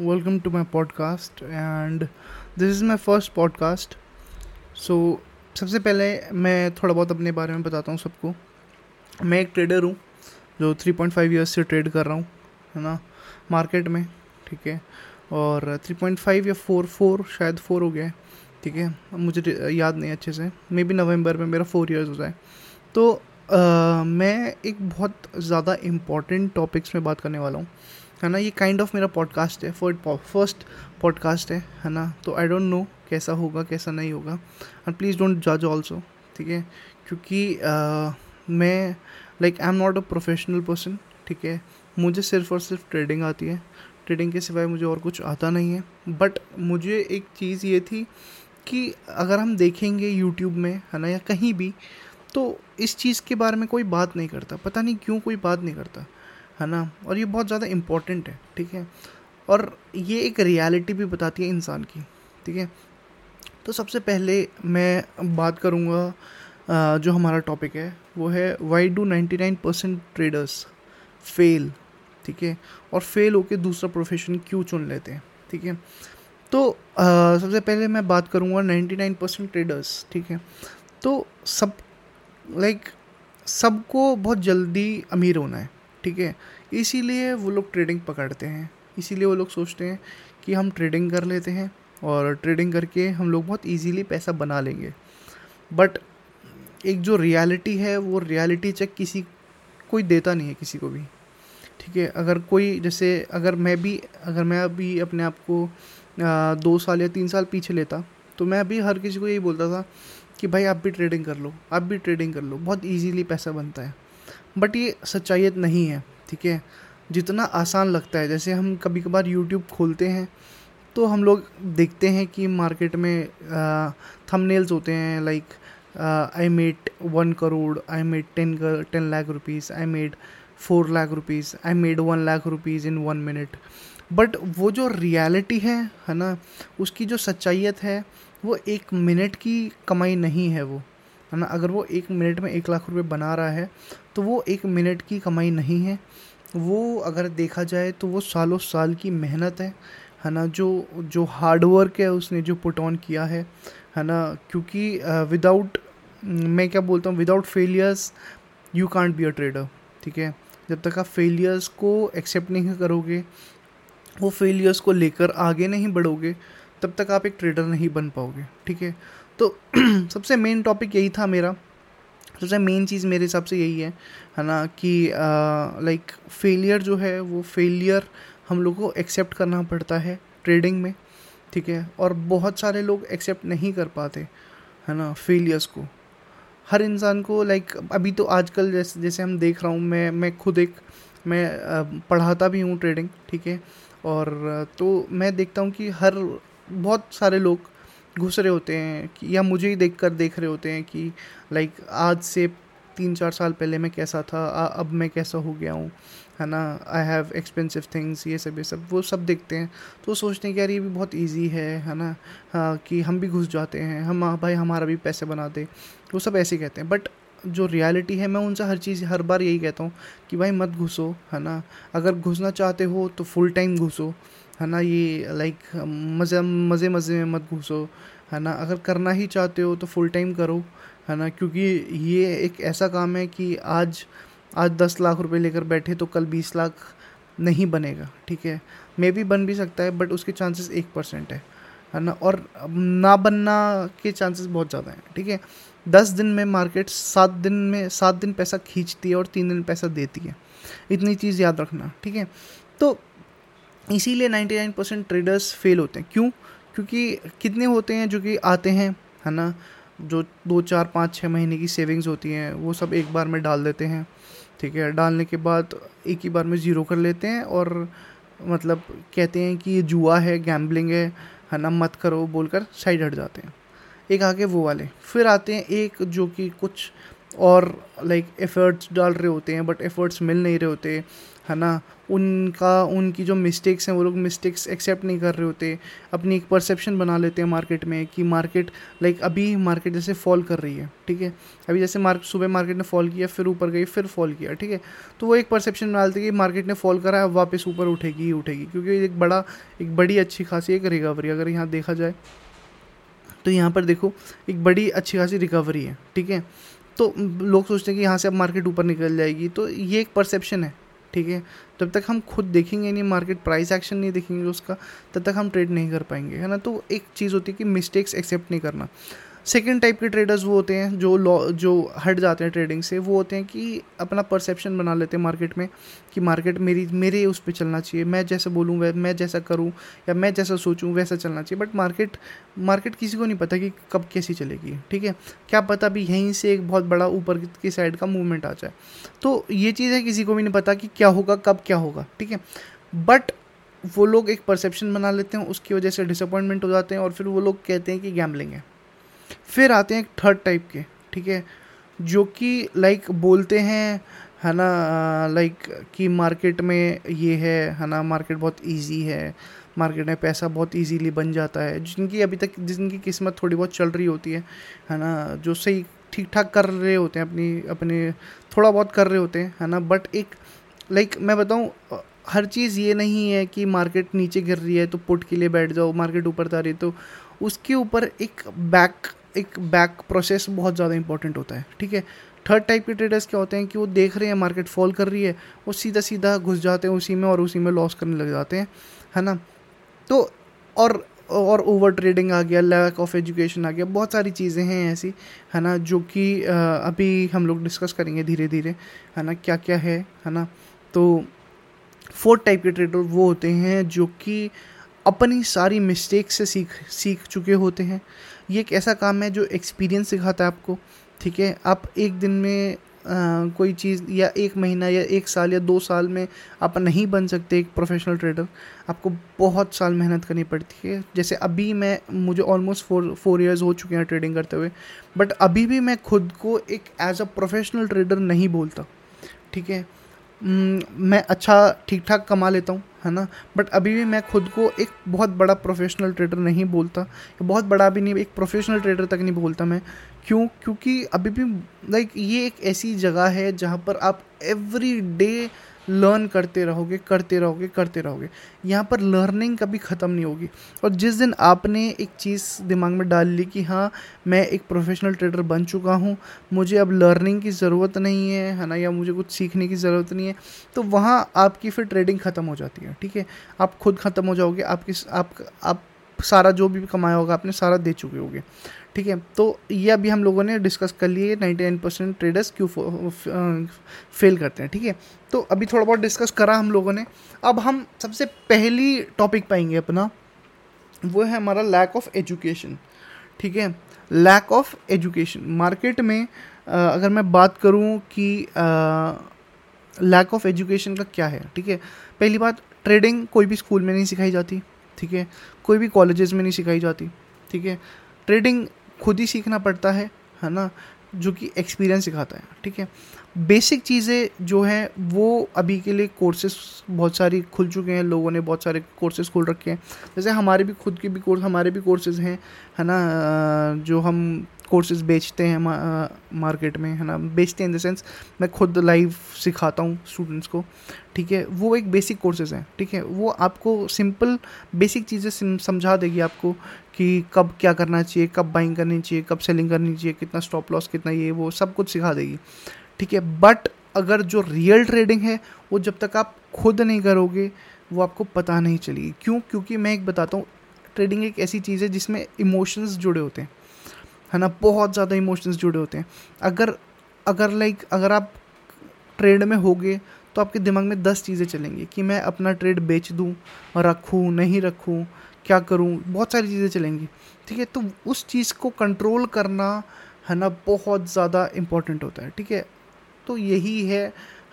Welcome to my podcast and this is my first podcast. So सबसे पहले मैं थोड़ा बहुत अपने बारे में बताता हूँ सबको। मैं एक ट्रेडर हूँ जो 3.5 ईयर्स से ट्रेड कर रहा हूँ, है ना, मार्केट में, ठीक है। और 3.5 या 4 शायद 4 हो गया है, ठीक है, मुझे याद नहीं अच्छे से। मे बी नवंबर में मेरा 4 ईयर्स हो जाए। तो मैं एक बहुत ज़्यादा इम्पॉर्टेंट टॉपिक्स में बात करने वाला हूँ, है ना। ये काइंड ऑफ मेरा पॉडकास्ट है, फर्स्ट पॉडकास्ट है ना। तो आई डोंट नो कैसा होगा कैसा नहीं होगा, एंड प्लीज़ डोंट जज ऑल्सो, ठीक है, क्योंकि मैं I am not a professional person, ठीक है। मुझे सिर्फ और सिर्फ ट्रेडिंग आती है, ट्रेडिंग के सिवाय मुझे और कुछ आता नहीं है। बट मुझे एक चीज़ ये थी कि अगर हम देखेंगे यूट्यूब में, है ना, या कहीं भी, तो इस चीज़ के बारे में कोई बात नहीं करता, पता नहीं क्यों कोई बात नहीं करता, है ना। और ये बहुत ज़्यादा इम्पॉर्टेंट है, ठीक है, और ये एक रियलिटी भी बताती है इंसान की, ठीक है। तो सबसे पहले मैं बात करूँगा, जो हमारा टॉपिक है वो है वाई डू 99% ट्रेडर्स फेल, ठीक है, और फेल होके दूसरा प्रोफेशन क्यों चुन लेते हैं, ठीक है। तो सबसे पहले मैं बात करूँगा 99% ट्रेडर्स, ठीक है। तो सबको बहुत जल्दी अमीर होना है, ठीक है, इसीलिए वो लोग ट्रेडिंग पकड़ते हैं, इसीलिए वो लोग सोचते हैं कि हम ट्रेडिंग कर लेते हैं और ट्रेडिंग करके हम लोग बहुत इजीली पैसा बना लेंगे। बट एक जो रियलिटी है वो रियलिटी चेक कोई देता नहीं है किसी को भी, ठीक है। अगर कोई, जैसे अगर मैं अभी अपने आप को 2 साल या 3 साल पीछे लेता तो मैं अभी हर किसी को यही बोलता था कि भाई आप भी ट्रेडिंग कर लो, बहुत ईजीली पैसा बनता है। बट ये सच्चाइयत नहीं है, ठीक है। जितना आसान लगता है, जैसे हम कभी कभार YouTube खोलते हैं तो हम लोग देखते हैं कि मार्केट में थंबनेल्स होते हैं I made 1 crore, I made 10 lakh rupees, I made 4 lakh rupees, I made 1 lakh rupees in 1 minute. But वो जो रियलिटी है ना, उसकी जो सच्चाइयत है वो 1 मिनट की कमाई नहीं है, वो है ना। अगर वो 1 मिनट में 1 लाख रुपए बना रहा है तो वो 1 मिनट की कमाई नहीं है, वो अगर देखा जाए तो वो सालों साल की मेहनत है ना, जो हार्ड वर्क है उसने जो पुट ऑन किया है ना। क्योंकि without failures you can't be a trader, ठीक है। जब तक आप फेलियर्स को एक्सेप्ट नहीं करोगे, वो फेलियर्स को लेकर आगे नहीं बढ़ोगे, तब तक आप एक ट्रेडर नहीं बन पाओगे, ठीक है। तो सबसे मेन टॉपिक यही था मेरा, सबसे मेन चीज़ मेरे हिसाब से यही है ना, कि फेलियर जो है वो फेलियर हम लोग को एक्सेप्ट करना पड़ता है ट्रेडिंग में, ठीक है। और बहुत सारे लोग एक्सेप्ट नहीं कर पाते, है ना, फेलियर्स को। हर इंसान को अभी तो आजकल जैसे हम देख रहा हूँ, मैं खुद पढ़ाता भी हूँ ट्रेडिंग, ठीक है। और तो मैं देखता हूँ कि बहुत सारे लोग घुस रहे होते हैं या मुझे ही देख रहे होते हैं कि आज से 3-4 साल पहले मैं कैसा था, अब मैं कैसा हो गया हूँ, है ना। आई हैव एक्सपेंसिव थिंग्स, ये सब वो सब देखते हैं तो सोचते हैं कि यार ये भी बहुत ईजी है ना, कि हम भी घुस जाते हैं, भाई हमारा भी पैसे बना दे, वो सब ऐसे कहते हैं। बट जो रियलिटी है, मैं उनसे हर बार यही कहता हूँ कि भाई मत घुसो, है ना। अगर घुसना चाहते हो तो फुल टाइम घुसो, है ना। ये मज़े में मत घुसो, है ना। अगर करना ही चाहते हो तो फुल टाइम करो, है ना, क्योंकि ये एक ऐसा काम है कि आज 10 लाख रुपए लेकर बैठे तो कल 20 लाख नहीं बनेगा, ठीक है। मे बी बन भी सकता है बट उसके चांसेस 1% है ना, और ना बनना के चांसेस बहुत ज़्यादा हैं, ठीक है। 10 दिन में मार्केट 7 दिन पैसा खींचती है और 3 दिन पैसा देती है, इतनी चीज़ याद रखना, ठीक है। तो इसीलिए 99% ट्रेडर्स फेल होते हैं। क्यों? क्योंकि कितने होते हैं जो कि आते हैं, है ना, जो 2-4-5-6 महीने की सेविंग्स होती हैं वो सब एक बार में डाल देते हैं, ठीक है। डालने के बाद एक ही बार में ज़ीरो कर लेते हैं और कहते हैं कि ये जुआ है, गैम्बलिंग है ना, मत करो बोलकर साइड हट जाते हैं। एक आगे वो वाले, फिर आते हैं एक जो कि कुछ और एफ़र्ट्स डाल रहे होते हैं बट एफ़र्ट्स मिल नहीं रहे होते, है ना, उनकी जो मिस्टेक्स हैं वो लोग मिस्टेक्स एक्सेप्ट नहीं कर रहे होते, अपनी एक परसेप्शन बना लेते हैं मार्केट में कि मार्केट लाइक अभी मार्केट जैसे फॉल कर रही है, ठीक है, अभी जैसे सुबह मार्केट ने फॉल किया, फिर ऊपर गई, फिर फॉल किया, ठीक है, तो वो एक परसेप्शन बना लेते हैं कि मार्केट ने फॉल करा है, अब वापस ऊपर उठेगी ही उठेगी, क्योंकि एक बड़ी अच्छी खासी एक रिकवरी अगर यहाँ देखा जाए तो यहाँ पर देखो एक बड़ी अच्छी खासी रिकवरी है, ठीक है, तो लोग सोचते हैं कि यहाँ से अब मार्केट ऊपर निकल जाएगी, तो ये एक परसेप्शन है, ठीक है, जब तक हम खुद देखेंगे नहीं, मार्केट प्राइस एक्शन नहीं देखेंगे उसका, तब तक हम ट्रेड नहीं कर पाएंगे, है ना। तो एक चीज़ होती है कि मिस्टेक्स एक्सेप्ट नहीं करना। सेकेंड टाइप के ट्रेडर्स वो होते हैं जो हट जाते हैं ट्रेडिंग से, वो होते हैं कि अपना परसेप्शन बना लेते हैं मार्केट में कि मार्केट मेरे उस पर चलना चाहिए, मैं जैसे बोलूँ मैं जैसा करूँ या मैं जैसा सोचूँ वैसा चलना चाहिए, बट मार्केट किसी को नहीं पता कि कब कैसी चलेगी, ठीक है, क्या पता भी यहीं से एक बहुत बड़ा ऊपर की साइड का मूवमेंट आ जाए, तो ये चीज़ है, किसी को भी नहीं पता कि क्या होगा कब क्या होगा, ठीक है, बट वो लोग एक परसेप्शन बना लेते हैं, उसकी वजह से डिसअपॉइंटमेंट हो जाते हैं, और फिर वो लोग कहते हैं कि गैम्बलिंग है। फिर आते हैं एक थर्ड टाइप के, ठीक है, जो कि बोलते हैं, है ना, कि मार्केट में ये है ना, मार्केट बहुत इजी है, मार्केट में पैसा बहुत इजीली बन जाता है, जिनकी किस्मत थोड़ी बहुत चल रही होती है ना, जो सही ठीक ठाक कर रहे होते हैं, अपने थोड़ा बहुत कर रहे होते हैं, है ना, बट एक मैं बताऊँ, हर चीज़ ये नहीं है कि मार्केट नीचे गिर रही है तो पुट के लिए बैठ जाओ, मार्केट ऊपर जा रही है तो उसके ऊपर एक बैक प्रोसेस बहुत ज़्यादा इंपॉर्टेंट होता है, ठीक है। थर्ड टाइप के ट्रेडर्स क्या होते हैं कि वो देख रहे हैं मार्केट फॉल कर रही है, वो सीधा घुस जाते हैं उसी में और उसी में लॉस करने लग जाते हैं, है ना, तो और ओवर ट्रेडिंग आ गया, लैक ऑफ एजुकेशन आ गया, बहुत सारी चीज़ें हैं ऐसी, है ना, जो कि अभी हम लोग डिस्कस करेंगे धीरे धीरे, है ना, क्या क्या है ना। तो फोर्थ टाइप के ट्रेडर वो होते हैं जो कि अपनी सारी मिस्टेक्स से सीख चुके होते हैं। ये एक ऐसा काम है जो एक्सपीरियंस सिखाता है आपको, ठीक है, आप एक दिन में कोई चीज़ या एक महीना या एक साल या 2 साल में आप नहीं बन सकते एक प्रोफेशनल ट्रेडर, आपको बहुत साल मेहनत करनी पड़ती है। जैसे अभी मुझे ऑलमोस्ट 4 इयर्स हो चुके हैं ट्रेडिंग करते हुए, बट अभी भी मैं खुद को एक एज अ प्रोफेशनल ट्रेडर नहीं बोलता, ठीक है, मैं अच्छा ठीक ठाक कमा लेता हूँ, है ना, बट अभी भी मैं खुद को एक बहुत बड़ा प्रोफेशनल ट्रेडर नहीं बोलता, बहुत बड़ा भी नहीं, एक प्रोफेशनल ट्रेडर तक नहीं बोलता मैं। क्योंकि अभी भी ये एक ऐसी जगह है जहाँ पर आप एवरी डे लर्न करते रहोगे, यहाँ पर लर्निंग कभी ख़त्म नहीं होगी। और जिस दिन आपने एक चीज़ दिमाग में डाल ली कि हाँ मैं एक प्रोफेशनल ट्रेडर बन चुका हूँ, मुझे अब लर्निंग की ज़रूरत नहीं है ना, या मुझे कुछ सीखने की ज़रूरत नहीं है, तो वहाँ आपकी फिर ट्रेडिंग ख़त्म हो जाती है, ठीक है, आप खुद ख़त्म हो जाओगे, आप सारा जो भी कमाया होगा आपने सारा दे चुके होगे, ठीक है। तो ये अभी हम लोगों ने डिस्कस कर लिए 99% ट्रेडर्स क्यों फेल करते हैं, ठीक है, तो अभी थोड़ा बहुत डिस्कस करा हम लोगों ने। अब हम सबसे पहली टॉपिक पाएंगे अपना, वो है हमारा लैक ऑफ एजुकेशन, ठीक है, लैक ऑफ एजुकेशन। मार्केट में अगर मैं बात करूं कि लैक ऑफ एजुकेशन का क्या है, ठीक है, पहली बात, ट्रेडिंग कोई भी स्कूल में नहीं सिखाई जाती, ठीक है, कोई भी कॉलेजेस में नहीं सिखाई जाती, ठीक है, ट्रेडिंग खुद ही सीखना पड़ता है ना, जो कि एक्सपीरियंस सिखाता है, ठीक है। बेसिक चीज़ें जो हैं वो अभी के लिए कोर्सेस बहुत सारी खुल चुके हैं, लोगों ने बहुत सारे कोर्सेस खोल रखे हैं, जैसे हमारे भी कोर्सेज हैं, है ना, जो हम कोर्सेज बेचते हैं मार्केट में, है ना, बेचते हैं इन द सेंस मैं खुद लाइव सिखाता हूँ स्टूडेंट्स को, ठीक है, वो एक बेसिक कोर्सेज हैं, ठीक है, वो आपको सिंपल बेसिक चीज़ें समझा देगी आपको कि कब क्या करना चाहिए, कब बाइंग करनी चाहिए, कब सेलिंग करनी चाहिए, कितना स्टॉप लॉस, कितना ये वो सब कुछ सिखा देगी, ठीक है। बट अगर जो रियल ट्रेडिंग है वो जब तक आप खुद नहीं करोगे वो आपको पता नहीं चलेगी। क्योंकि मैं एक बताता हूँ, ट्रेडिंग एक ऐसी चीज़ है जिसमें इमोशंस जुड़े होते हैं, है ना, बहुत ज़्यादा इमोशंस जुड़े होते हैं। अगर आप ट्रेड में होगे तो आपके दिमाग में 10 चीज़ें चलेंगी कि मैं अपना ट्रेड बेच दूँ, रखूँ नहीं रखूँ, क्या करूँ, बहुत सारी चीज़ें चलेंगी, ठीक है, तो उस चीज़ को कंट्रोल करना, है ना, बहुत ज़्यादा इम्पोर्टेंट होता है, ठीक है। तो यही है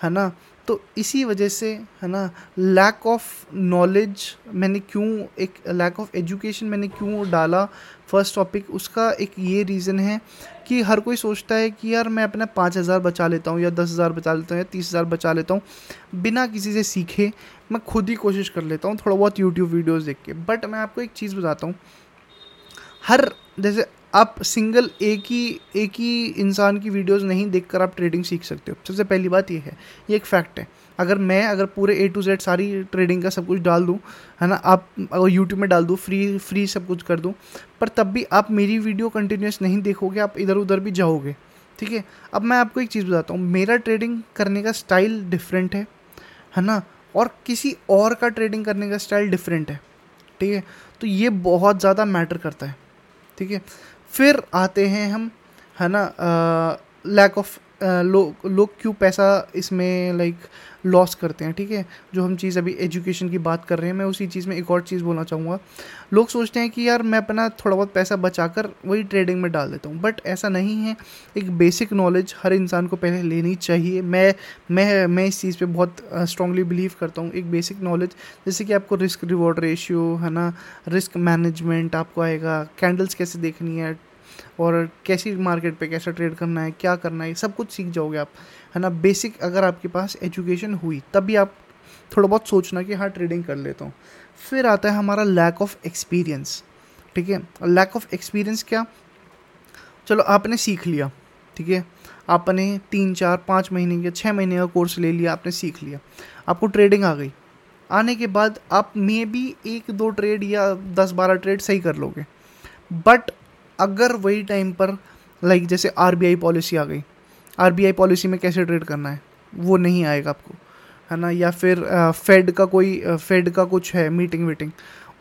ना तो इसी वजह से है ना लैक ऑफ नॉलेज मैंने क्यों एक लैक ऑफ एजुकेशन मैंने क्यों डाला फर्स्ट टॉपिक, उसका एक ये रीज़न है कि हर कोई सोचता है कि यार मैं अपना 5,000 बचा लेता हूँ या 10,000 बचा लेता हूँ या 30,000 बचा लेता हूँ, बिना किसी से सीखे मैं खुद ही कोशिश कर लेता हूँ थोड़ा बहुत यूट्यूब वीडियोज़ देख के। बट मैं आपको एक चीज़ बताता हूँ, हर जैसे आप सिंगल एक ही इंसान की वीडियोस नहीं देखकर आप ट्रेडिंग सीख सकते हो। सबसे पहली बात ये है, ये एक फैक्ट है। अगर पूरे A to Z सारी ट्रेडिंग का सब कुछ डाल दूँ है ना, आप अगर यूट्यूब में डाल दूँ फ्री सब कुछ कर दूँ, पर तब भी आप मेरी वीडियो कंटिन्यूस नहीं देखोगे, आप इधर उधर भी जाओगे। ठीक है, अब मैं आपको एक चीज़ बताता हूँ, मेरा ट्रेडिंग करने का स्टाइल डिफरेंट है ना, और किसी और का ट्रेडिंग करने का स्टाइल डिफरेंट है। ठीक है, तो ये बहुत ज़्यादा मैटर करता है। ठीक है, फिर आते हैं हम है ना लैक ऑफ लोग क्यों पैसा इसमें लॉस करते हैं। ठीक है, जो हम चीज़ अभी एजुकेशन की बात कर रहे हैं, मैं उसी चीज़ में एक और चीज़ बोलना चाहूँगा। लोग सोचते हैं कि यार मैं अपना थोड़ा बहुत पैसा बचाकर वही ट्रेडिंग में डाल देता हूँ, बट ऐसा नहीं है। एक बेसिक नॉलेज हर इंसान को पहले लेनी चाहिए। मैं इस चीज़ पे बहुत स्ट्रांगली बिलीव करता हूँ। एक बेसिक नॉलेज जैसे कि आपको रिस्क रिवॉर्ड रेशियो है ना, रिस्क मैनेजमेंट आपको आएगा, कैंडल्स कैसे देखनी है और कैसी मार्केट पे कैसा ट्रेड करना है, क्या करना है, सब कुछ सीख जाओगे आप है ना। बेसिक अगर आपके पास एजुकेशन हुई तभी आप थोड़ा बहुत सोचना कि हाँ ट्रेडिंग कर लेता हूँ। फिर आता है हमारा लैक ऑफ एक्सपीरियंस। ठीक है, लैक ऑफ एक्सपीरियंस क्या, चलो आपने सीख लिया। ठीक है, आपने 3-4-5 महीने या 6 महीने का कोर्स ले लिया, आपने सीख लिया, आपको ट्रेडिंग आ गई। आने के बाद आप मे बी 1-2 ट्रेड या 10-12 ट्रेड सही कर लोगे, बट अगर वही टाइम पर जैसे RBI पॉलिसी आ गई, RBI पॉलिसी में कैसे ट्रेड करना है वो नहीं आएगा आपको है ना, या फिर फेड का कुछ है मीटिंग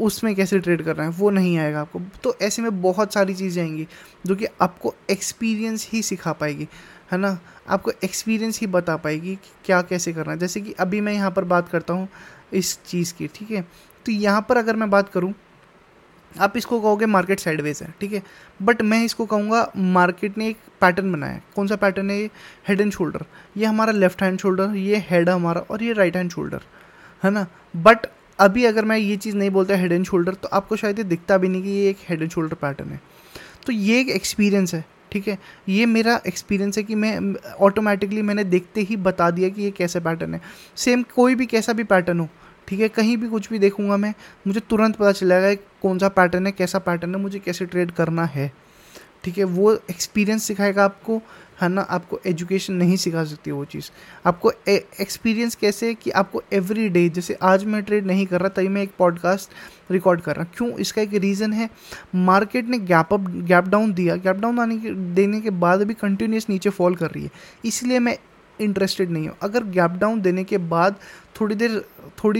उसमें कैसे ट्रेड करना है वो नहीं आएगा आपको। तो ऐसे में बहुत सारी चीज़ें आएंगी जो कि आपको एक्सपीरियंस ही सिखा पाएगी है ना, आपको एक्सपीरियंस ही बता पाएगी कि क्या कैसे करना है। जैसे कि अभी मैं यहाँ पर बात करता हूँ इस चीज़ की। ठीक है, तो यहाँ पर अगर मैं बात करूँ, आप इसको कहोगे मार्केट साइडवेज है। ठीक है, बट मैं इसको कहूँगा मार्केट ने एक पैटर्न बनाया है। कौन सा पैटर्न है ये? Head and shoulder. ये हमारा लेफ्ट हैंड शोल्डर, ये हेड हमारा, और ये राइट हैंड शोल्डर है ना। बट अभी अगर मैं ये चीज़ नहीं बोलता हेड एंड शोल्डर, तो आपको शायद ये दिखता भी नहीं कि ये एक हेड एंड शोल्डर पैटर्न है। तो ये एक एक्सपीरियंस है। ठीक है, ये मेरा एक्सपीरियंस है कि मैं ऑटोमेटिकली मैंने देखते ही बता दिया कि ये कैसा पैटर्न है। सेम कोई भी कैसा भी पैटर्न हो, ठीक है, कहीं भी कुछ भी देखूंगा मैं, मुझे तुरंत पता चल जाएगा कौन सा पैटर्न है, कैसा पैटर्न है, मुझे कैसे ट्रेड करना है। ठीक है, वो एक्सपीरियंस सिखाएगा आपको है ना, आपको एजुकेशन नहीं सिखा सकती वो चीज़। आपको एक्सपीरियंस कैसे है कि आपको एवरी डे, जैसे आज मैं ट्रेड नहीं कर रहा तभी मैं एक पॉडकास्ट रिकॉर्ड कर रहा हूँ, क्यों? इसका एक रीज़न है, मार्केट ने गैप डाउन दिया, गैप डाउन देने के बाद भी कंटिन्यूस नीचे फॉल कर रही है, इसलिए मैं इंटरेस्टेड नहीं हो। अगर गैप डाउन देने के बाद थोड़ी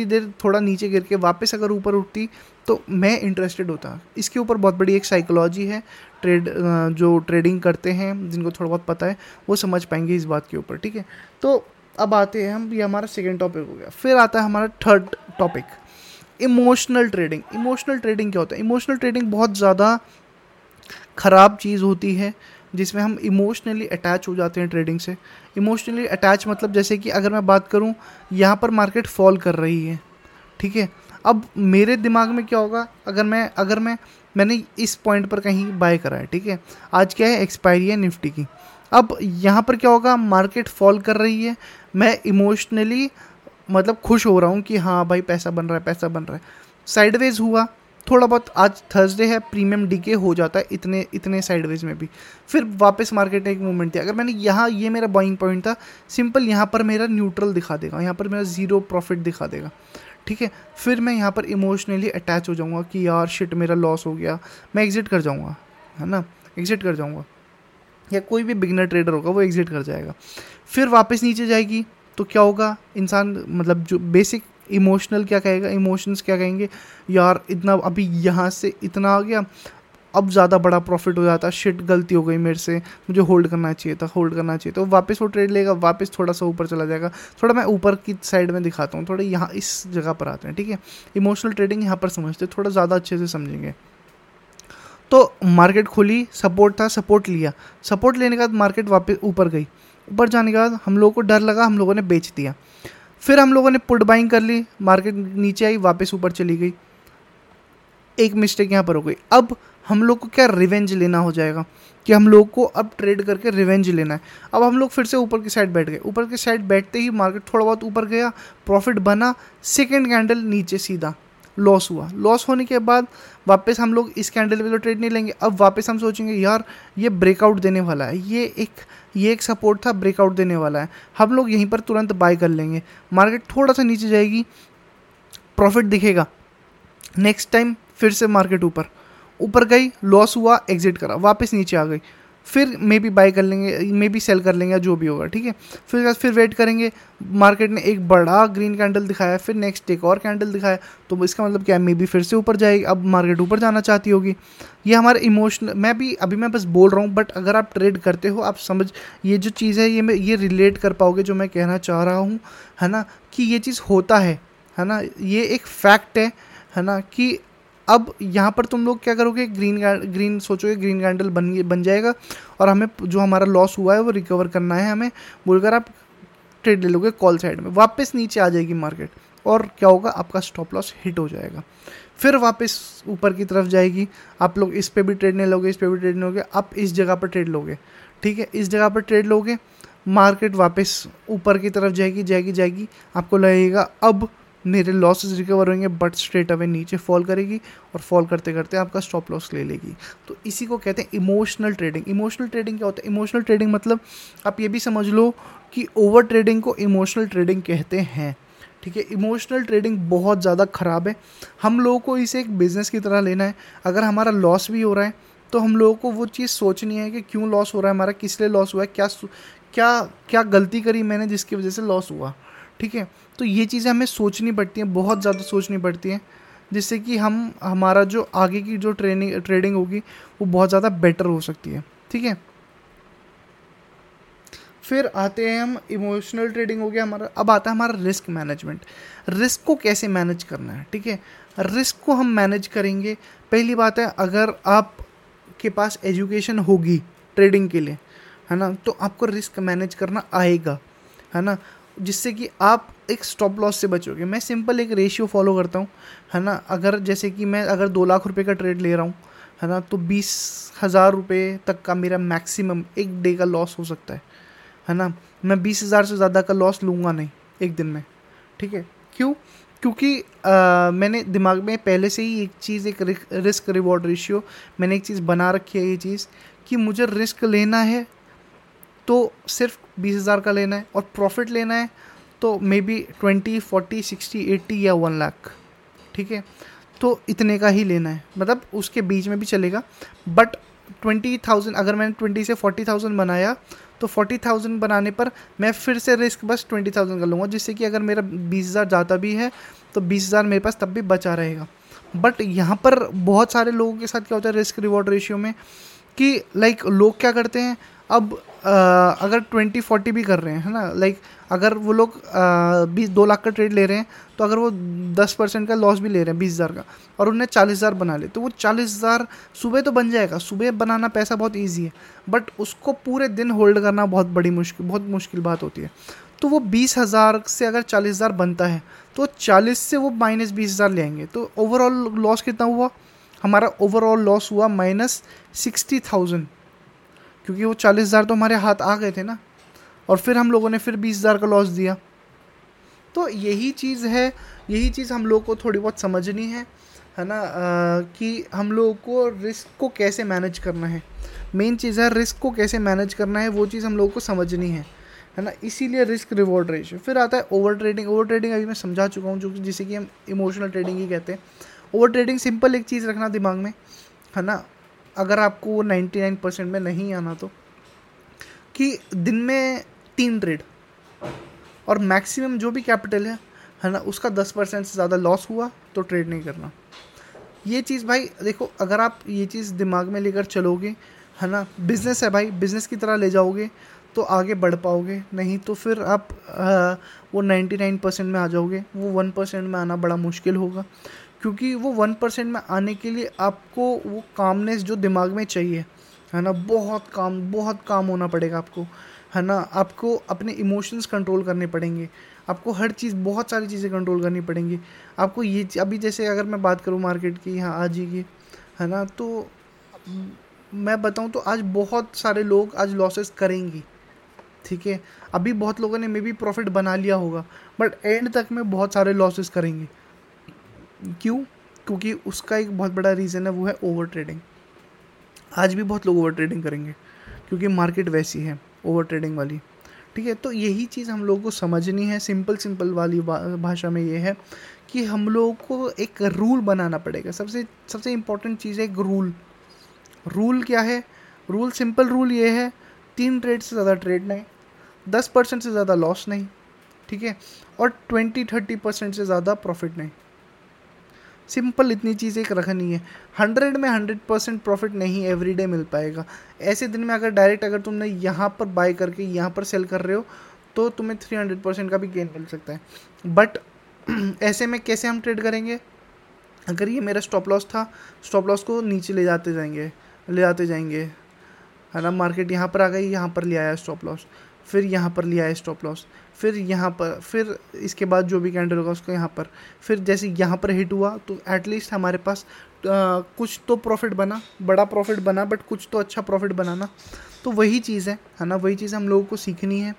देर थोड़ा नीचे गिर के वापस अगर ऊपर उठती तो मैं इंटरेस्टेड होता। इसके ऊपर बहुत बड़ी एक साइकोलॉजी है, जो ट्रेडिंग करते हैं जिनको थोड़ा बहुत पता है वो समझ पाएंगे इस बात के ऊपर। ठीक है, तो अब आते हैं हम, ये हमारा सेकेंड टॉपिक हो गया। फिर आता है हमारा third topic, emotional trading. Emotional trading क्या होता है? इमोशनल ट्रेडिंग बहुत ज़्यादा ख़राब चीज़ होती है जिसमें हम इमोशनली अटैच हो जाते हैं ट्रेडिंग से। इमोशनली अटैच मतलब जैसे कि अगर मैं बात करूं, यहाँ पर मार्केट फॉल कर रही है। ठीक है, अब मेरे दिमाग में क्या होगा, मैंने इस पॉइंट पर कहीं बाय करा है। ठीक है, आज क्या है, एक्सपायरी है निफ्टी की। अब यहाँ पर क्या होगा, मार्केट फॉल कर रही है, मैं इमोशनली खुश हो रहा हूँ कि हाँ भाई पैसा बन रहा है। साइडवेज हुआ थोड़ा बहुत, आज थर्सडे है, प्रीमियम डीके हो जाता है इतने साइडवेज में भी, फिर वापस मार्केट ने एक मूवमेंट दिया। अगर मैंने यहाँ, ये मेरा बाइंग पॉइंट था, सिंपल यहाँ पर मेरा न्यूट्रल दिखा देगा, यहाँ पर मेरा जीरो प्रॉफिट दिखा देगा। ठीक है, फिर मैं यहाँ पर इमोशनली अटैच हो जाऊँगा कि यार शिट मेरा लॉस हो गया, मैं एग्जिट कर जाऊँगा है ना, या कोई भी बिगनर ट्रेडर होगा वो एग्जिट कर जाएगा। फिर वापस नीचे जाएगी तो क्या होगा, इंसान जो बेसिक इमोशनल क्या कहेगा, इमोशंस क्या कहेंगे, यार इतना अभी यहाँ से इतना आ गया, अब ज़्यादा बड़ा प्रॉफिट हो जाता, शिट गलती हो गई मेरे से, मुझे होल्ड करना चाहिए। तो वापस वो ट्रेड लेगा, वापस थोड़ा सा ऊपर चला जाएगा। थोड़ा मैं ऊपर की साइड में दिखाता हूँ, थोड़ा यहाँ इस जगह पर आते हैं। ठीक है, इमोशनल ट्रेडिंग यहाँ पर समझते हैं, थोड़ा ज़्यादा अच्छे से समझेंगे। तो मार्केट खुली, सपोर्ट था, सपोर्ट लिया, सपोर्ट लेने के बाद मार्केट वापस ऊपर गई, ऊपर जाने के बाद हम लोगों को डर लगा, हम लोगों ने बेच दिया। फिर हम लोगों ने पुट बाइंग कर ली, मार्केट नीचे आई वापस ऊपर चली गई, एक मिस्टेक यहाँ पर हो गई। अब हम लोग को क्या रिवेंज लेना हो जाएगा कि हम लोग को अब ट्रेड करके रिवेंज लेना है। अब हम लोग फिर से ऊपर की साइड बैठ गए, ऊपर की साइड बैठते ही मार्केट थोड़ा बहुत ऊपर गया, प्रॉफिट बना, सेकेंड कैंडल नीचे सीधा लॉस हुआ। लॉस होने के बाद वापस हम लोग इस कैंडल पे तो ट्रेड नहीं लेंगे, अब वापस हम सोचेंगे यार ये ब्रेकआउट देने वाला है, ये एक सपोर्ट था, ब्रेकआउट देने वाला है, हम लोग यहीं पर तुरंत बाय कर लेंगे। मार्केट थोड़ा सा नीचे जाएगी, प्रॉफिट दिखेगा, नेक्स्ट टाइम फिर से मार्केट ऊपर ऊपर गई, लॉस हुआ, एग्जिट करा, वापस नीचे आ गई, फिर मे बी बाय कर लेंगे, मे बी सेल कर लेंगे, जो भी होगा, ठीक है। फिर वेट करेंगे, मार्केट ने एक बड़ा ग्रीन कैंडल दिखाया, फिर नेक्स्ट एक और कैंडल दिखाया, तो इसका मतलब क्या है, मे बी फिर से ऊपर जाएगी, अब मार्केट ऊपर जाना चाहती होगी। ये हमारे इमोशनल, मैं बस बोल रहा हूँ, बट अगर आप ट्रेड करते हो आप समझ, ये जो चीज़ है ये रिलेट कर पाओगे जो मैं कहना चाह रहा हूँ, है ना, कि ये चीज़ होता है ना, ये एक फैक्ट है ना, कि अब यहाँ पर तुम लोग क्या करोगे, ग्रीन सोचोगे, ग्रीन कैंडल बन जाएगा और हमें जो हमारा लॉस हुआ है वो रिकवर करना है हमें, बोलकर आप ट्रेड ले लोगे कॉल साइड में, वापस नीचे आ जाएगी मार्केट और क्या होगा, आपका स्टॉप लॉस हिट हो जाएगा, फिर वापस ऊपर की तरफ जाएगी, आप लोग इस पे भी ट्रेड नहीं लोगे, इस पे भी ट्रेड नहीं लोगे, आप इस जगह पर ट्रेड लोगे, ठीक है, इस जगह पर ट्रेड लोगे, मार्केट वापस ऊपर की तरफ जाएगी, आपको लगेगा अब मेरे लॉसेस रिकवर होंगे, बट स्ट्रेट अवे नीचे फॉल करेगी और फॉल करते करते आपका स्टॉप लॉस ले लेगी। तो इसी को कहते हैं इमोशनल ट्रेडिंग। इमोशनल ट्रेडिंग क्या होता है? इमोशनल ट्रेडिंग मतलब आप ये भी समझ लो कि ओवर ट्रेडिंग को इमोशनल ट्रेडिंग कहते हैं, ठीक है। इमोशनल ट्रेडिंग बहुत ज़्यादा ख़राब है, हम लोगों को इसे एक बिज़नेस की तरह लेना है। अगर हमारा लॉस भी हो रहा है तो हम लोगों को वो चीज़ सोचनी है कि क्यों लॉस हो रहा है हमारा, किस लिए लॉस हुआ है, क्या क्या क्या गलती करी मैंने जिसकी वजह से लॉस हुआ, ठीक है। तो ये चीज़ें हमें सोचनी पड़ती हैं, बहुत ज़्यादा सोचनी पड़ती हैं, जिससे कि हमारा जो आगे की जो ट्रेडिंग होगी वो बहुत ज़्यादा बेटर हो सकती है, ठीक है। फिर आते हैं हम, इमोशनल ट्रेडिंग हो गया हमारा, अब आता है हमारा रिस्क मैनेजमेंट। रिस्क को कैसे मैनेज करना है, ठीक है। रिस्क को हम मैनेज करेंगे, पहली बात है अगर आप के पास एजुकेशन होगी ट्रेडिंग के लिए, है ना, तो आपको रिस्क मैनेज करना आएगा, है ना, जिससे कि आप एक स्टॉप लॉस से बचोगे। मैं सिंपल एक रेशियो फॉलो करता हूँ, है ना, अगर जैसे कि मैं अगर 2 लाख रुपए का ट्रेड ले रहा हूँ, है ना, तो 20,000 रुपये तक का मेरा मैक्सिमम एक डे का लॉस हो सकता है ना। मैं 20,000 से ज़्यादा का लॉस लूँगा नहीं एक दिन में, ठीक है। क्योंकि मैंने दिमाग में पहले से ही एक चीज़, एक रिस्क रिवॉर्ड रेशियो मैंने एक चीज़ बना रखी है, ये चीज़ कि मुझे रिस्क लेना है तो सिर्फ 20,000 का लेना है और प्रॉफिट लेना है तो मे बी 20, 40, 60, 80 या 1 लाख, ठीक है, तो इतने का ही लेना है, मतलब उसके बीच में भी चलेगा। बट 20,000, अगर मैंने 20 से 40,000 बनाया तो 40,000 बनाने पर मैं फिर से रिस्क बस 20,000 का लूँगा, जिससे कि अगर मेरा 20,000 जाता भी है तो 20,000 मेरे पास तब भी बचा रहेगा। बट यहाँ पर बहुत सारे लोगों के साथ क्या होता है रिस्क रिवॉर्ड रेशियो में कि लाइक लोग क्या करते हैं, अब अगर 20-40 भी कर रहे हैं, है ना, लाइक अगर वो लोग 2 लाख का ट्रेड ले रहे हैं तो अगर वो 10% का लॉस भी ले रहे हैं 20,000 का और उन्हें 40,000 बना ले तो वो 40,000 सुबह तो बन जाएगा, सुबह बनाना पैसा बहुत ईजी है, बट उसको पूरे दिन होल्ड करना बहुत मुश्किल बात होती है। तो वो 20,000 से अगर 40,000 बनता है तो 40 से वो माइनस 20,000 ले आएंगे, तो ओवरऑल लॉस कितना हुआ हमारा? ओवरऑल लॉस हुआ माइनस 60,000, क्योंकि वो 40,000 तो हमारे हाथ आ गए थे ना, और फिर हम लोगों ने फिर 20,000 का लॉस दिया। तो यही चीज़ हम लोग को थोड़ी बहुत समझनी है ना, कि हम लोगों को रिस्क को कैसे मैनेज करना है। मेन चीज़ है रिस्क को कैसे मैनेज करना है, वो चीज़ हम लोगों को समझनी है ना, इसीलिए रिस्क रिवॉर्ड रेशियो। फिर आता है ओवर ट्रेडिंग। ओवर ट्रेडिंग अभी मैं समझा चुका हूँ, जो जिसे कि हम इमोशनल ट्रेडिंग ही कहते हैं। ओवर ट्रेडिंग सिंपल एक चीज़ रखना दिमाग में, है ना, अगर आपको वो 99% में नहीं आना तो, कि दिन में 3 ट्रेड और मैक्सिमम जो भी कैपिटल है ना, उसका 10% से ज़्यादा लॉस हुआ तो ट्रेड नहीं करना। ये चीज़ भाई देखो, अगर आप ये चीज़ दिमाग में लेकर चलोगे, है ना, बिज़नेस है भाई, बिज़नेस की तरह ले जाओगे तो आगे बढ़ पाओगे, नहीं तो फिर आप वो 99% में आ जाओगे, वो 1% में आना बड़ा मुश्किल होगा, क्योंकि वो 1% में आने के लिए आपको वो कामनेस जो दिमाग में चाहिए, है ना, बहुत काम होना पड़ेगा आपको, है ना, आपको अपने इमोशंस कंट्रोल करने पड़ेंगे, आपको हर चीज़, बहुत सारी चीज़ें कंट्रोल करनी पड़ेंगी आपको। ये अभी जैसे अगर मैं बात करूँ मार्केट की, यहाँ आज ही की, है ना, तो मैं बताऊँ तो आज बहुत सारे लोग आज लॉसेस करेंगे, ठीक है। अभी बहुत लोगों ने मे बी प्रॉफिट बना लिया होगा, बट एंड तक में बहुत सारे लॉसेस करेंगे। क्यों? क्योंकि उसका एक बहुत बड़ा रीज़न है, वो है ओवर ट्रेडिंग। आज भी बहुत लोग ओवर ट्रेडिंग करेंगे क्योंकि मार्केट वैसी है ओवर ट्रेडिंग वाली, ठीक है। तो यही चीज़ हम लोगों को समझनी है, सिंपल वाली भाषा में ये है कि हम लोगों को एक रूल बनाना पड़ेगा। सबसे इम्पोर्टेंट चीज़ है एक रूल। रूल क्या है? रूल, सिंपल रूल ये है, 3 ट्रेड से ज़्यादा ट्रेड नहीं, 10% से ज़्यादा लॉस नहीं, ठीक है, और 20-30% से ज़्यादा प्रॉफिट नहीं। सिंपल इतनी चीज़ें एक रखनी है। 100% प्रॉफिट नहीं एवरीडे मिल पाएगा। ऐसे दिन में अगर डायरेक्ट अगर तुमने यहाँ पर बाय करके यहाँ पर सेल कर रहे हो तो तुम्हें 300% का भी गेन मिल सकता है। बट ऐसे में कैसे हम ट्रेड करेंगे? अगर ये मेरा स्टॉप लॉस था, स्टॉप लॉस को नीचे ले जाते जाएंगे, है ना। मार्केट यहाँ पर आ गई, यहाँ पर ले आया स्टॉप लॉस, फिर यहाँ पर ले आया स्टॉप लॉस, फिर यहाँ पर, फिर इसके बाद जो भी कैंडल होगा उसको यहाँ पर, फिर जैसे यहाँ पर हिट हुआ तो एटलीस्ट हमारे पास कुछ तो प्रॉफिट बना, बड़ा प्रॉफिट बना, बट कुछ तो अच्छा प्रॉफिट बनाना। तो वही चीज़ है ना, वही चीज़ हम लोगों को सीखनी है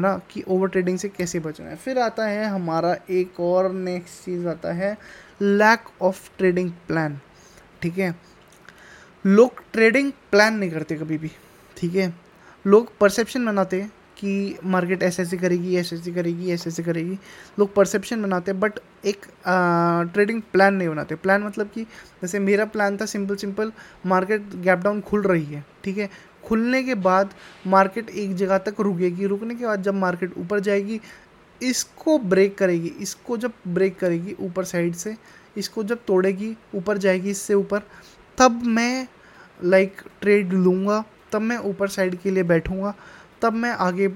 ना, कि ओवर ट्रेडिंग से कैसे बचना है। फिर आता है हमारा एक और नेक्स्ट चीज़ आता है लैक ऑफ ट्रेडिंग प्लान, ठीक है। लोग ट्रेडिंग प्लान नहीं करते कभी भी, ठीक है। लोग परसेप्शन बनाते हैं कि मार्केट ऐसे ऐसे करेगी, लोग परसेप्शन बनाते हैं, बट एक ट्रेडिंग प्लान नहीं बनाते। प्लान मतलब कि जैसे मेरा प्लान था सिंपल, मार्केट गैप डाउन खुल रही है, ठीक है, खुलने के बाद मार्केट एक जगह तक रुकेगी, रुकने के बाद जब मार्केट ऊपर जाएगी इसको ब्रेक करेगी, इसको जब ब्रेक करेगी ऊपर साइड से, इसको जब तोड़ेगी ऊपर जाएगी इससे ऊपर, तब मैं ट्रेड लूँगा, तब मैं ऊपर साइड के लिए बैठूँगा, तब मैं आगे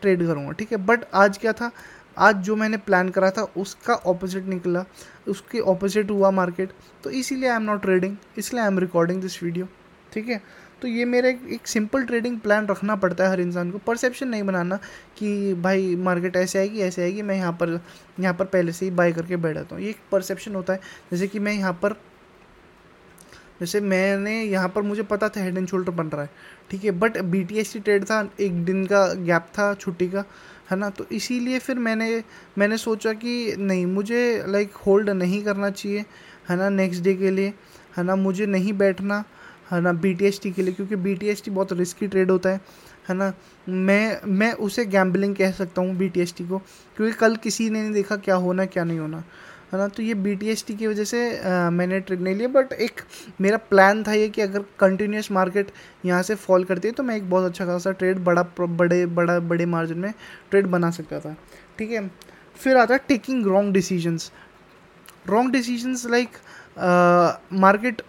ट्रेड करूँगा, ठीक है। बट आज क्या था, आज जो मैंने प्लान करा था उसका ऑपोजिट निकला, उसके ऑपोजिट हुआ मार्केट, तो इसीलिए आई एम नॉट ट्रेडिंग, इसलिए I am recording this video, ठीक है। तो ये मेरा एक सिंपल ट्रेडिंग प्लान रखना पड़ता है हर इंसान को। परसेप्शन नहीं बनाना कि भाई मार्केट ऐसे आएगी, मैं यहाँ पर पहले से ही बाय करके बैठ जाता हूँ। ये एक परसेप्शन होता है। जैसे मैंने यहाँ पर मुझे पता था हेड एंड शोल्डर बन रहा है, ठीक है, बट BTS की ट्रेड था, एक दिन का गैप था छुट्टी का, है ना, तो इसीलिए फिर मैंने सोचा कि नहीं, मुझे होल्ड नहीं करना चाहिए, है ना, नेक्स्ट डे के लिए, है ना, मुझे नहीं बैठना, है ना, BTST के लिए, क्योंकि BTST बहुत रिस्की ट्रेड होता है ना। मैं उसे गैम्बलिंग कह सकता हूँ BTST को, क्योंकि कल किसी ने नहीं देखा क्या होना क्या नहीं होना, है ना। तो ये BTST की वजह से मैंने ट्रेड नहीं लिया, बट एक मेरा प्लान था ये कि अगर कंटिन्यूस मार्केट यहाँ से फॉल करती है तो मैं एक बहुत अच्छा खासा ट्रेड बड़े मार्जिन में ट्रेड बना सकता था, ठीक है। फिर आता है टेकिंग रॉन्ग डिसीजंस, मार्केट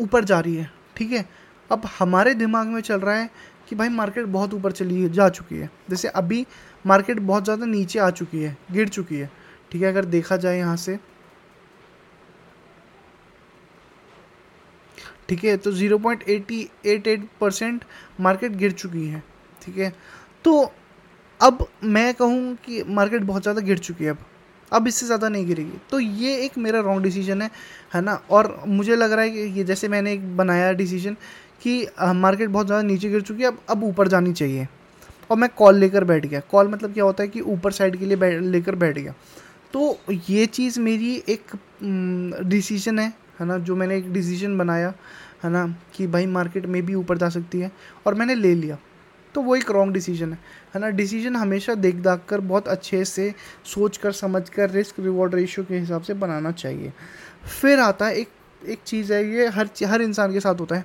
ऊपर जा रही है, ठीक है, अब हमारे दिमाग में चल रहा है कि भाई मार्केट बहुत ऊपर जा चुकी है, जैसे अभी मार्केट बहुत ज़्यादा नीचे आ चुकी है, गिर चुकी है, ठीक है। अगर देखा जाए यहाँ से, ठीक है, तो 0.88% मार्केट गिर चुकी है, ठीक है। तो अब मैं कहूँ कि मार्केट बहुत ज़्यादा गिर चुकी है, अब इससे ज़्यादा नहीं गिरेगी। तो ये एक मेरा रॉन्ग डिसीजन है ना। और मुझे लग रहा है कि ये जैसे मैंने एक बनाया डिसीजन कि मार्केट बहुत ज़्यादा नीचे गिर चुकी है, अब ऊपर जानी चाहिए, और मैं कॉल लेकर बैठ गया। कॉल मतलब क्या होता है कि ऊपर साइड के लिए लेकर बैठ गया। तो ये चीज़ मेरी एक डिसीजन है ना, जो मैंने एक डिसीजन बनाया, है ना, कि भाई मार्केट में भी ऊपर जा सकती है, और मैंने ले लिया। तो वो एक रॉन्ग डिसीजन है ना। डिसीजन हमेशा देख दाख कर, बहुत अच्छे से सोच कर समझ कर, रिस्क रिवॉर्ड रेशियो के हिसाब से बनाना चाहिए। फिर आता है एक चीज़ है, ये हर इंसान के साथ होता है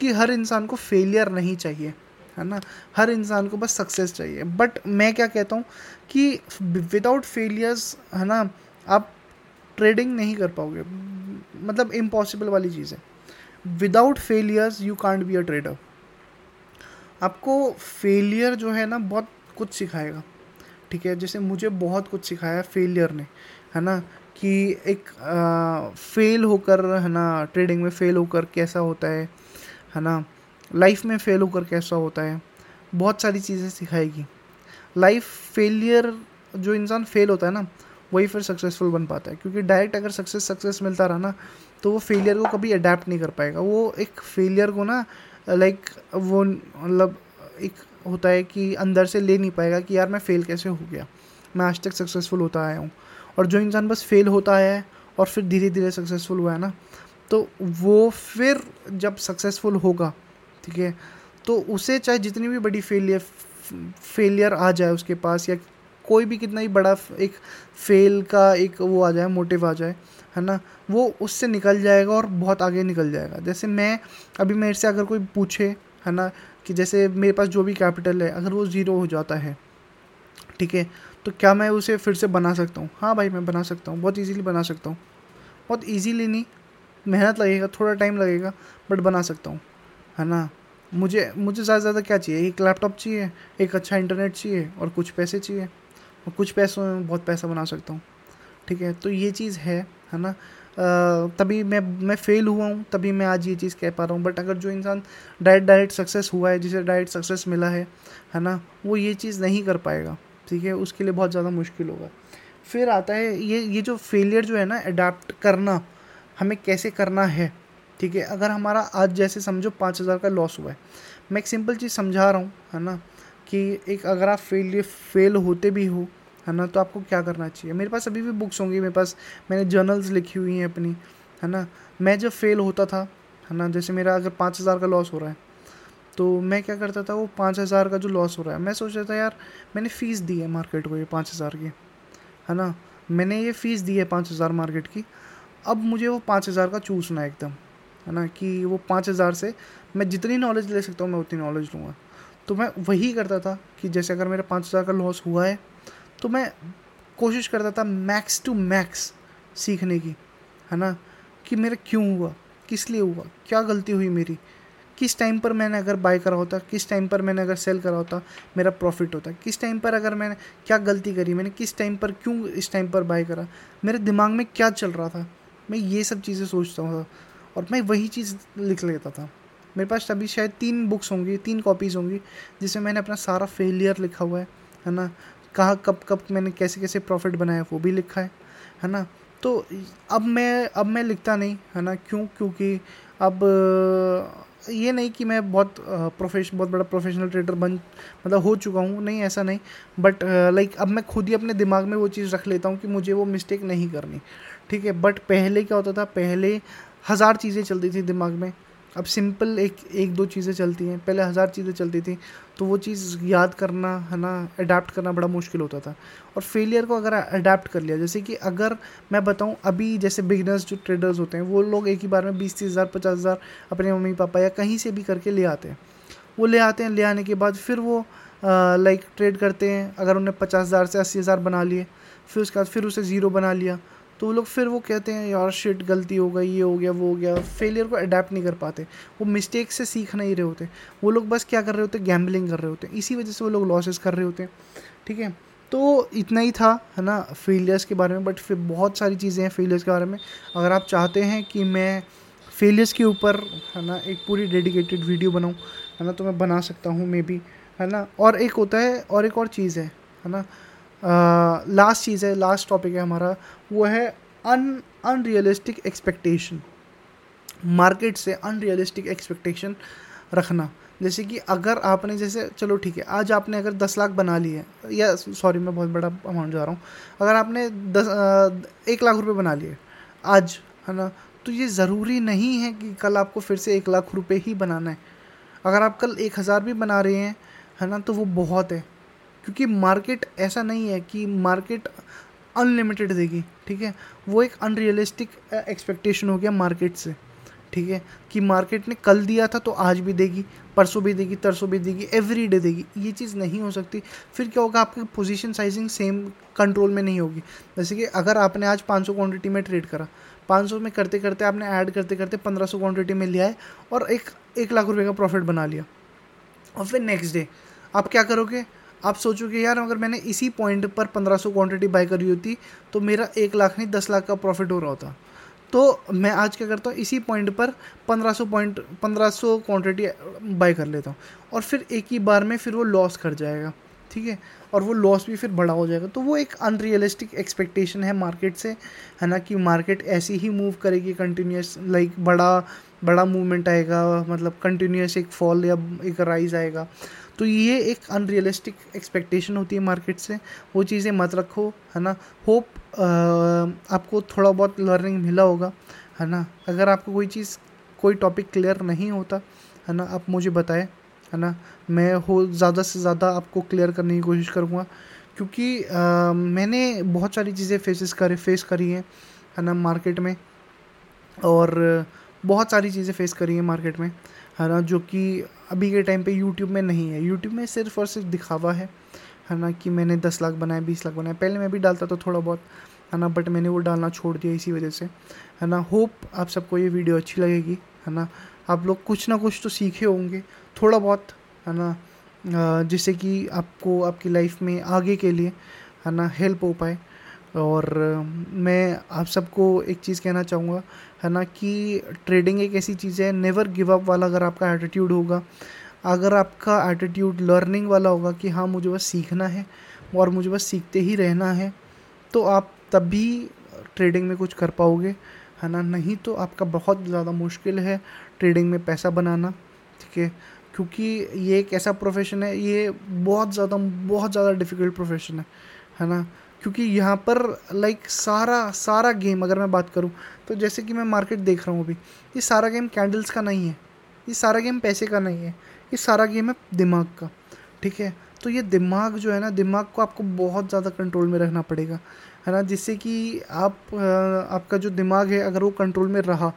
कि हर इंसान को फेलियर नहीं चाहिए, है ना, हर इंसान को बस सक्सेस चाहिए। बट मैं क्या कहता हूँ कि विदाउट फेलियर्स, है ना, आप ट्रेडिंग नहीं कर पाओगे, इम्पॉसिबल वाली चीज़ है। Without failures you can't be a trader. आपको फेलियर जो है ना बहुत कुछ सिखाएगा, ठीक है। जैसे मुझे बहुत कुछ सिखाया फेलियर ने, है ना, कि एक फेल होकर, है ना, ट्रेडिंग में फेल होकर कैसा होता है ना, लाइफ में फेल होकर कैसा होता है बहुत सारी चीज़ें सिखाएगी। लाइफ फेलियर, जो इंसान फेल होता है ना वही फिर सक्सेसफुल बन पाता है, क्योंकि डायरेक्ट अगर सक्सेस मिलता रहा ना तो वो फेलियर को कभी अडेप्ट नहीं कर पाएगा। वो एक फेलियर को ना लाइक वो मतलब एक होता है कि अंदर से ले नहीं पाएगा कि यार मैं फ़ेल कैसे हो गया, मैं आज तक सक्सेसफुल होता आया हूँ। और जो इंसान बस फेल होता आया है और फिर धीरे धीरे सक्सेसफुल हुआ है ना, तो वो फिर जब सक्सेसफुल होगा, ठीक है, तो उसे चाहे जितनी भी बड़ी फेलियर आ जाए उसके पास, या कोई भी कितना ही बड़ा एक फेल का एक वो आ जाए, मोटिव आ जाए, है ना, वो उससे निकल जाएगा और बहुत आगे निकल जाएगा। जैसे मैं अभी, मेरे से अगर कोई पूछे, है ना, कि जैसे मेरे पास जो भी कैपिटल है अगर वो ज़ीरो हो जाता है, ठीक है, तो क्या मैं उसे फिर से बना सकता हूँ? हाँ भाई, मैं बना सकता हूँ, बहुत ईजीली बना सकता हूँ। बहुत ईजीली नहीं, मेहनत लगेगा, थोड़ा टाइम लगेगा, बट बना सकता हूँ, है ना। मुझे ज़्यादा से ज़्यादा क्या चाहिए? एक लैपटॉप चाहिए, एक अच्छा इंटरनेट चाहिए और कुछ पैसे चाहिए, और कुछ पैसों में बहुत पैसा बना सकता हूँ, ठीक है। तो ये चीज़ है ना, तभी मैं फ़ेल हुआ हूँ, तभी मैं आज ये चीज़ कह पा रहा हूँ। बट अगर जो इंसान डायरेक्ट सक्सेस हुआ है, जिसे डायरेक्ट सक्सेस मिला है ना, वो ये चीज़ नहीं कर पाएगा, ठीक है, उसके लिए बहुत ज़्यादा मुश्किल होगा। फिर आता है ये जो फेलियर जो है ना, अडेप्ट करना हमें कैसे करना है, ठीक है। अगर हमारा आज जैसे समझो 5,000 का लॉस हुआ है, मैं एक सिंपल चीज़ समझा रहा हूँ, है ना, कि एक अगर आप फेल होते भी हो, है ना, तो आपको क्या करना चाहिए। मेरे पास अभी भी बुक्स होंगी, मेरे पास मैंने जर्नल्स लिखी हुई हैं अपनी, है ना। मैं जब फेल होता था, है ना, जैसे मेरा अगर 5,000 का लॉस हो रहा है तो मैं क्या करता था, वो 5,000 का जो लॉस हो रहा है मैं सोचता था यार मैंने फ़ीस दी है मार्केट को, ये 5,000 की, है ना, मैंने ये फ़ीस दी है 5,000 मार्केट की, अब मुझे वो 5,000 का चूसना है एकदम, है ना, कि वो 5,000 से मैं जितनी नॉलेज ले सकता हूँ मैं उतनी नॉलेज लूँगा। तो मैं वही करता था कि जैसे अगर मेरा 5,000 का लॉस हुआ है तो मैं कोशिश करता था मैक्स टू मैक्स सीखने की, है ना, कि मेरा क्यों हुआ, किस लिए हुआ, क्या गलती हुई मेरी, किस टाइम पर मैंने अगर बाय करा होता, किस टाइम पर मैंने अगर सेल करा होता मेरा प्रॉफिट होता, किस टाइम पर अगर मैंने क्या गलती करी, मैंने किस टाइम पर क्यों इस टाइम पर बाय करा, मेरे दिमाग में क्या चल रहा था, मैं ये सब चीज़ें सोचता था और मैं वही चीज़ लिख लेता था। मेरे पास अभी शायद 3 कॉपीज़ होंगी जिसमें मैंने अपना सारा फेलियर लिखा हुआ है ना, कहाँ कब कब मैंने कैसे कैसे प्रॉफिट बनाया वो भी लिखा है ना। तो अब मैं लिखता नहीं, है ना, क्योंकि अब ये नहीं कि मैं बहुत बड़ा प्रोफेशनल ट्रेडर हो चुका हूँ, नहीं ऐसा नहीं, बट लाइक अब मैं खुद ही अपने दिमाग में वो चीज़ रख लेता हूँ कि मुझे वो मिस्टेक नहीं करनी, ठीक है। बट पहले क्या होता था, पहले 1,000 चीज़ें चलती थी दिमाग में, अब सिंपल एक दो चीज़ें चलती हैं, पहले 1,000 चीज़ें चलती थी, तो वो चीज़ याद करना, है ना, अडेप्ट करना बड़ा मुश्किल होता था। और फेलियर को अगर अडेप्ट कर लिया, जैसे कि अगर मैं बताऊं अभी जैसे बिगनर्स जो ट्रेडर्स होते हैं वो लोग एक ही बार में 20-30,000 50,000 अपने मम्मी पापा या कहीं से भी करके ले आते हैं, वो ले आने के बाद फिर वो लाइक ट्रेड करते हैं, अगर उन्हें 50,000 से 80,000 बना लिए, फिर उसके बाद फिर उसे ज़ीरो बना लिया, तो वो लोग फिर वो कहते हैं यार शिट गलती हो गई, ये हो गया वो हो गया। फेलियर को अडेप्ट नहीं कर पाते, वो मिस्टेक से सीख नहीं रहे होते, वो लोग बस क्या कर रहे होते, गैम्बलिंग कर रहे होते, इसी वजह से वो लोग लॉसेस कर रहे होते हैं, ठीक है। तो इतना ही था, है ना, फेलियर्स के बारे में। बट फिर बहुत सारी चीज़ें हैं फेलियर्स के बारे में। अगर आप चाहते हैं कि मैं फेलियर्स के ऊपर, है ना, एक पूरी डेडिकेटेड वीडियो बनाऊँ, है ना, तो मैं बना सकता हूँ मे बी, है ना। और एक होता है और एक और चीज़ है ना, लास्ट चीज़ है, लास्ट टॉपिक है हमारा, वो है अनरियलिस्टिक एक्सपेक्टेशन। मार्केट से अनरियलिस्टिक एक्सपेक्टेशन रखना। जैसे कि अगर आपने जैसे चलो ठीक है आज आपने अगर 10 लाख बना लिए, या सॉरी मैं बहुत बड़ा अमाउंट जा रहा हूँ, अगर आपने 1 लाख रुपए बना लिए आज, है ना, तो ये ज़रूरी नहीं है कि कल आपको फिर से 1 लाख रुपए ही बनाना है। अगर आप कल 1,000 भी बना रहे हैं, है ना, तो वो बहुत है, क्योंकि मार्केट ऐसा नहीं है कि मार्केट अनलिमिटेड देगी, ठीक है। वो एक अनरियलिस्टिक एक्सपेक्टेशन हो गया मार्केट से, ठीक है, कि मार्केट ने कल दिया था तो आज भी देगी, परसों भी देगी, तरसों भी देगी, एवरी डे देगी। ये चीज़ नहीं हो सकती। फिर क्या होगा, आपकी पोजीशन साइजिंग सेम कंट्रोल में नहीं होगी। जैसे कि अगर आपने आज 500 क्वांटिटी में ट्रेड करा, 500 में करते करते आपने ऐड करते करते 1500 क्वांटिटी में लिया है और 1 लाख रुपये का प्रॉफिट बना लिया, और फिर नेक्स्ट डे आप क्या करोगे, आप सोचोगे यार अगर मैंने इसी पॉइंट पर 1500 क्वांटिटी बाय करी होती तो मेरा 1 लाख नहीं 10 लाख का प्रॉफिट हो रहा होता। तो मैं आज क्या करता हूँ, इसी पॉइंट पर 1500 क्वांटिटी बाय कर लेता हूँ और फिर एक ही बार में फिर वो लॉस कर जाएगा, ठीक है, और वो लॉस भी फिर बड़ा हो जाएगा। तो वो एक अनरियलिस्टिक एक्सपेक्टेशन है मार्केट से, है ना, कि मार्केट ऐसी ही मूव करेगी कंटिन्यूस, लाइक बड़ा मूवमेंट आएगा, मतलब कंटिन्यूस एक फॉल या एक राइज आएगा। तो ये एक अनरियलिस्टिक एक्सपेक्टेशन होती है मार्केट से, वो चीज़ें मत रखो, है ना। होप आपको थोड़ा बहुत लर्निंग मिला होगा, है ना। अगर आपको कोई चीज़, कोई टॉपिक क्लियर नहीं होता, है ना, आप मुझे बताएं, है ना, मैं ज़्यादा से ज़्यादा आपको क्लियर करने की कोशिश करूँगा, क्योंकि मैंने बहुत सारी चीज़ें फेस करी हैं, है ना, मार्केट में, और बहुत सारी चीज़ें फेस करी हैं मार्केट में, है ना, जो कि अभी के टाइम पे यूट्यूब में नहीं है। यूट्यूब में सिर्फ और सिर्फ दिखावा है ना, कि मैंने 10 लाख बनाए, 20 लाख बनाए। पहले मैं भी डालता था थोड़ा बहुत, है ना, बट मैंने वो डालना छोड़ दिया इसी वजह से, है ना। होप आप सबको ये वीडियो अच्छी लगेगी, है ना। आप लोग कुछ ना कुछ तो सीखे होंगे थोड़ा बहुत, है ना, जिससे कि आपको आपकी लाइफ में आगे के लिए, है ना, हेल्प हो पाए। और मैं आप सबको एक चीज़ कहना चाहूँगा, है ना, कि ट्रेडिंग एक ऐसी चीज़ है, नेवर गिव अप वाला अगर आपका एटीट्यूड होगा, अगर आपका एटीट्यूड लर्निंग वाला होगा कि हाँ मुझे बस सीखना है और मुझे बस सीखते ही रहना है, तो आप तब भी ट्रेडिंग में कुछ कर पाओगे, है ना। नहीं तो आपका बहुत ज़्यादा मुश्किल है ट्रेडिंग में पैसा बनाना, ठीक है, क्योंकि ये एक ऐसा प्रोफेशन है, ये बहुत ज़्यादा डिफ़िकल्ट प्रोफेशन है ना, क्योंकि यहाँ पर लाइक सारा गेम, अगर मैं बात करूँ तो जैसे कि मैं मार्केट देख रहा हूँ अभी, ये सारा गेम कैंडल्स का नहीं है, ये सारा गेम पैसे का नहीं है, ये सारा गेम है दिमाग का, ठीक है। तो ये दिमाग जो है ना, दिमाग को आपको बहुत ज़्यादा कंट्रोल में रखना पड़ेगा, है ना, जिससे कि आपका जो दिमाग है अगर वो कंट्रोल में रहा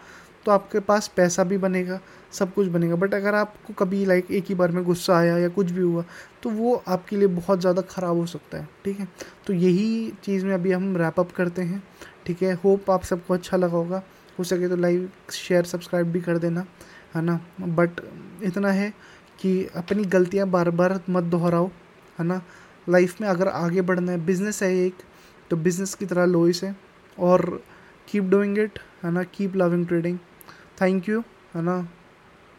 तो आपके पास पैसा भी बनेगा, सब कुछ बनेगा। बट अगर आपको कभी लाइक एक ही बार में गुस्सा आया या कुछ भी हुआ तो वो आपके लिए बहुत ज़्यादा ख़राब हो सकता है, ठीक है। तो यही चीज़ में अभी हम रैप अप करते हैं, ठीक है। होप आप सबको अच्छा लगा होगा, हो सके तो लाइक, शेयर, सब्सक्राइब भी कर देना, है ना। बट इतना है कि अपनी गलतियाँ बार बार मत दोहराओ, है ना। लाइफ में अगर आगे बढ़ना है, बिज़नेस है एक, तो बिज़नेस की तरह लो इसे और कीप डूइंग इट, है ना, keep loving trading. Thank you, है ना।